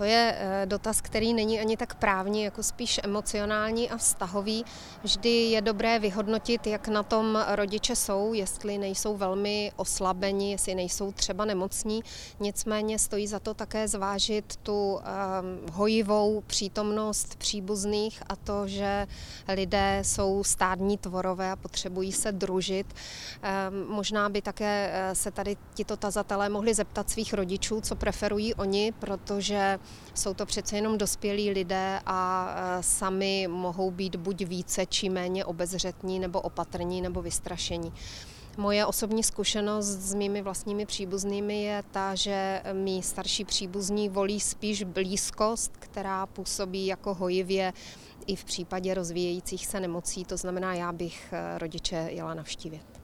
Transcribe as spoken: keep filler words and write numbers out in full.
To je dotaz, který není ani tak právní, jako spíš emocionální a vztahový. Vždy je dobré vyhodnotit, jak na tom rodiče jsou, jestli nejsou velmi oslabeni, jestli nejsou třeba nemocní. Nicméně stojí za to také zvážit tu um, hojivou přítomnost příbuzných a to, že lidé jsou stádní tvorové a potřebují se družit. Um, možná by také se tady tito tazatelé mohli zeptat svých rodičů, co preferují oni, protože jsou to přece jenom dospělí lidé a sami mohou být buď více či méně obezřetní nebo opatrní nebo vystrašení. Moje osobní zkušenost s mými vlastními příbuznými je ta, že mí starší příbuzní volí spíš blízkost, která působí jako hojivě i v případě rozvíjejících se nemocí, to znamená, já bych rodiče jela navštívit.